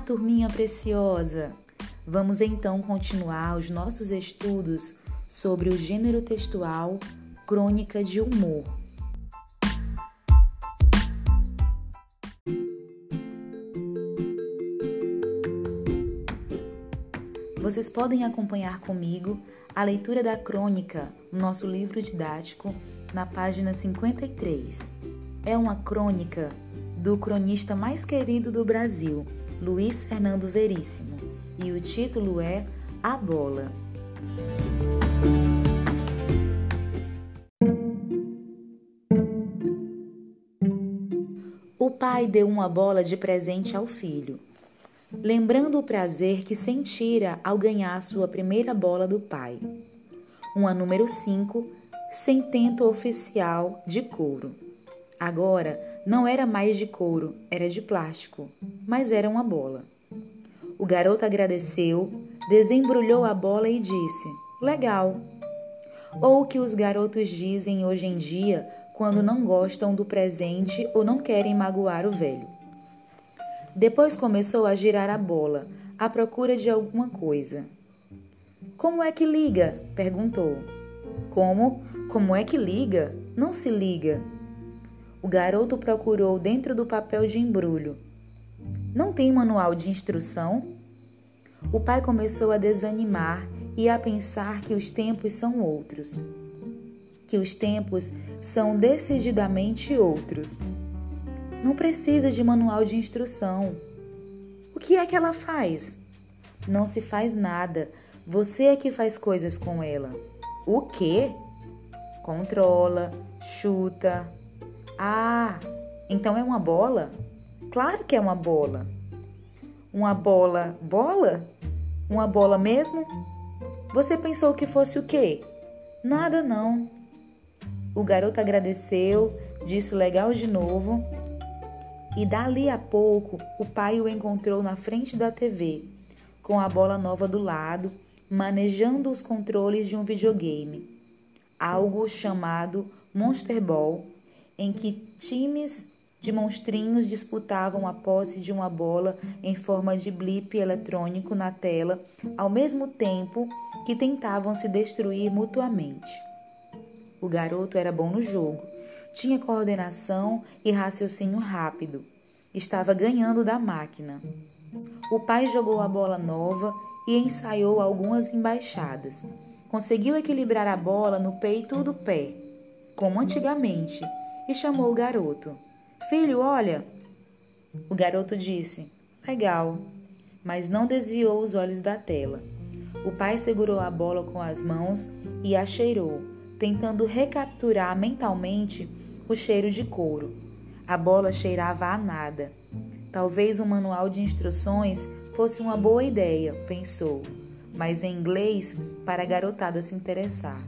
Olá, turminha preciosa! Vamos então continuar os nossos estudos sobre o gênero textual crônica de humor. Vocês podem acompanhar comigo a leitura da crônica no nosso livro didático, na página 53. É uma crônica do cronista mais querido do Brasil, Luiz Fernando Veríssimo, e o título é A Bola. O pai deu uma bola de presente ao filho, lembrando o prazer que sentira ao ganhar a sua primeira bola do pai, uma número 5, sem tento oficial, de couro. Agora, não era mais de couro, era de plástico, mas era uma bola. O garoto agradeceu, desembrulhou a bola e disse: legal. Ou o que os garotos dizem hoje em dia quando não gostam do presente ou não querem magoar o velho. Depois começou a girar a bola, à procura de alguma coisa. Como é que liga? Perguntou. Como? Como é que liga? Não se liga. O garoto procurou dentro do papel de embrulho. Não tem manual de instrução? O pai começou a desanimar e a pensar que os tempos são outros. Que os tempos são decididamente outros. Não precisa de manual de instrução. O que é que ela faz? Não se faz nada. Você é que faz coisas com ela. O quê? Controla, chuta... Ah, então é uma bola? Claro que é uma bola. Uma bola, bola? Uma bola mesmo? Você pensou que fosse o quê? Nada não. O garoto agradeceu, disse legal de novo. E dali a pouco, o pai o encontrou na frente da TV, com a bola nova do lado, manejando os controles de um videogame. Algo chamado Monster Ball, em que times de monstrinhos disputavam a posse de uma bola em forma de blip eletrônico na tela, ao mesmo tempo que tentavam se destruir mutuamente. O garoto era bom no jogo, tinha coordenação e raciocínio rápido, estava ganhando da máquina. O pai jogou a bola nova e ensaiou algumas embaixadas. Conseguiu equilibrar a bola no peito do pé, como antigamente, e chamou o garoto. Filho, olha. O garoto disse, legal, mas não desviou os olhos da tela. O pai segurou a bola com as mãos e a cheirou, tentando recapturar mentalmente o cheiro de couro. A bola cheirava a nada. Talvez um manual de instruções fosse uma boa ideia, pensou, mas em inglês para a garotada se interessar.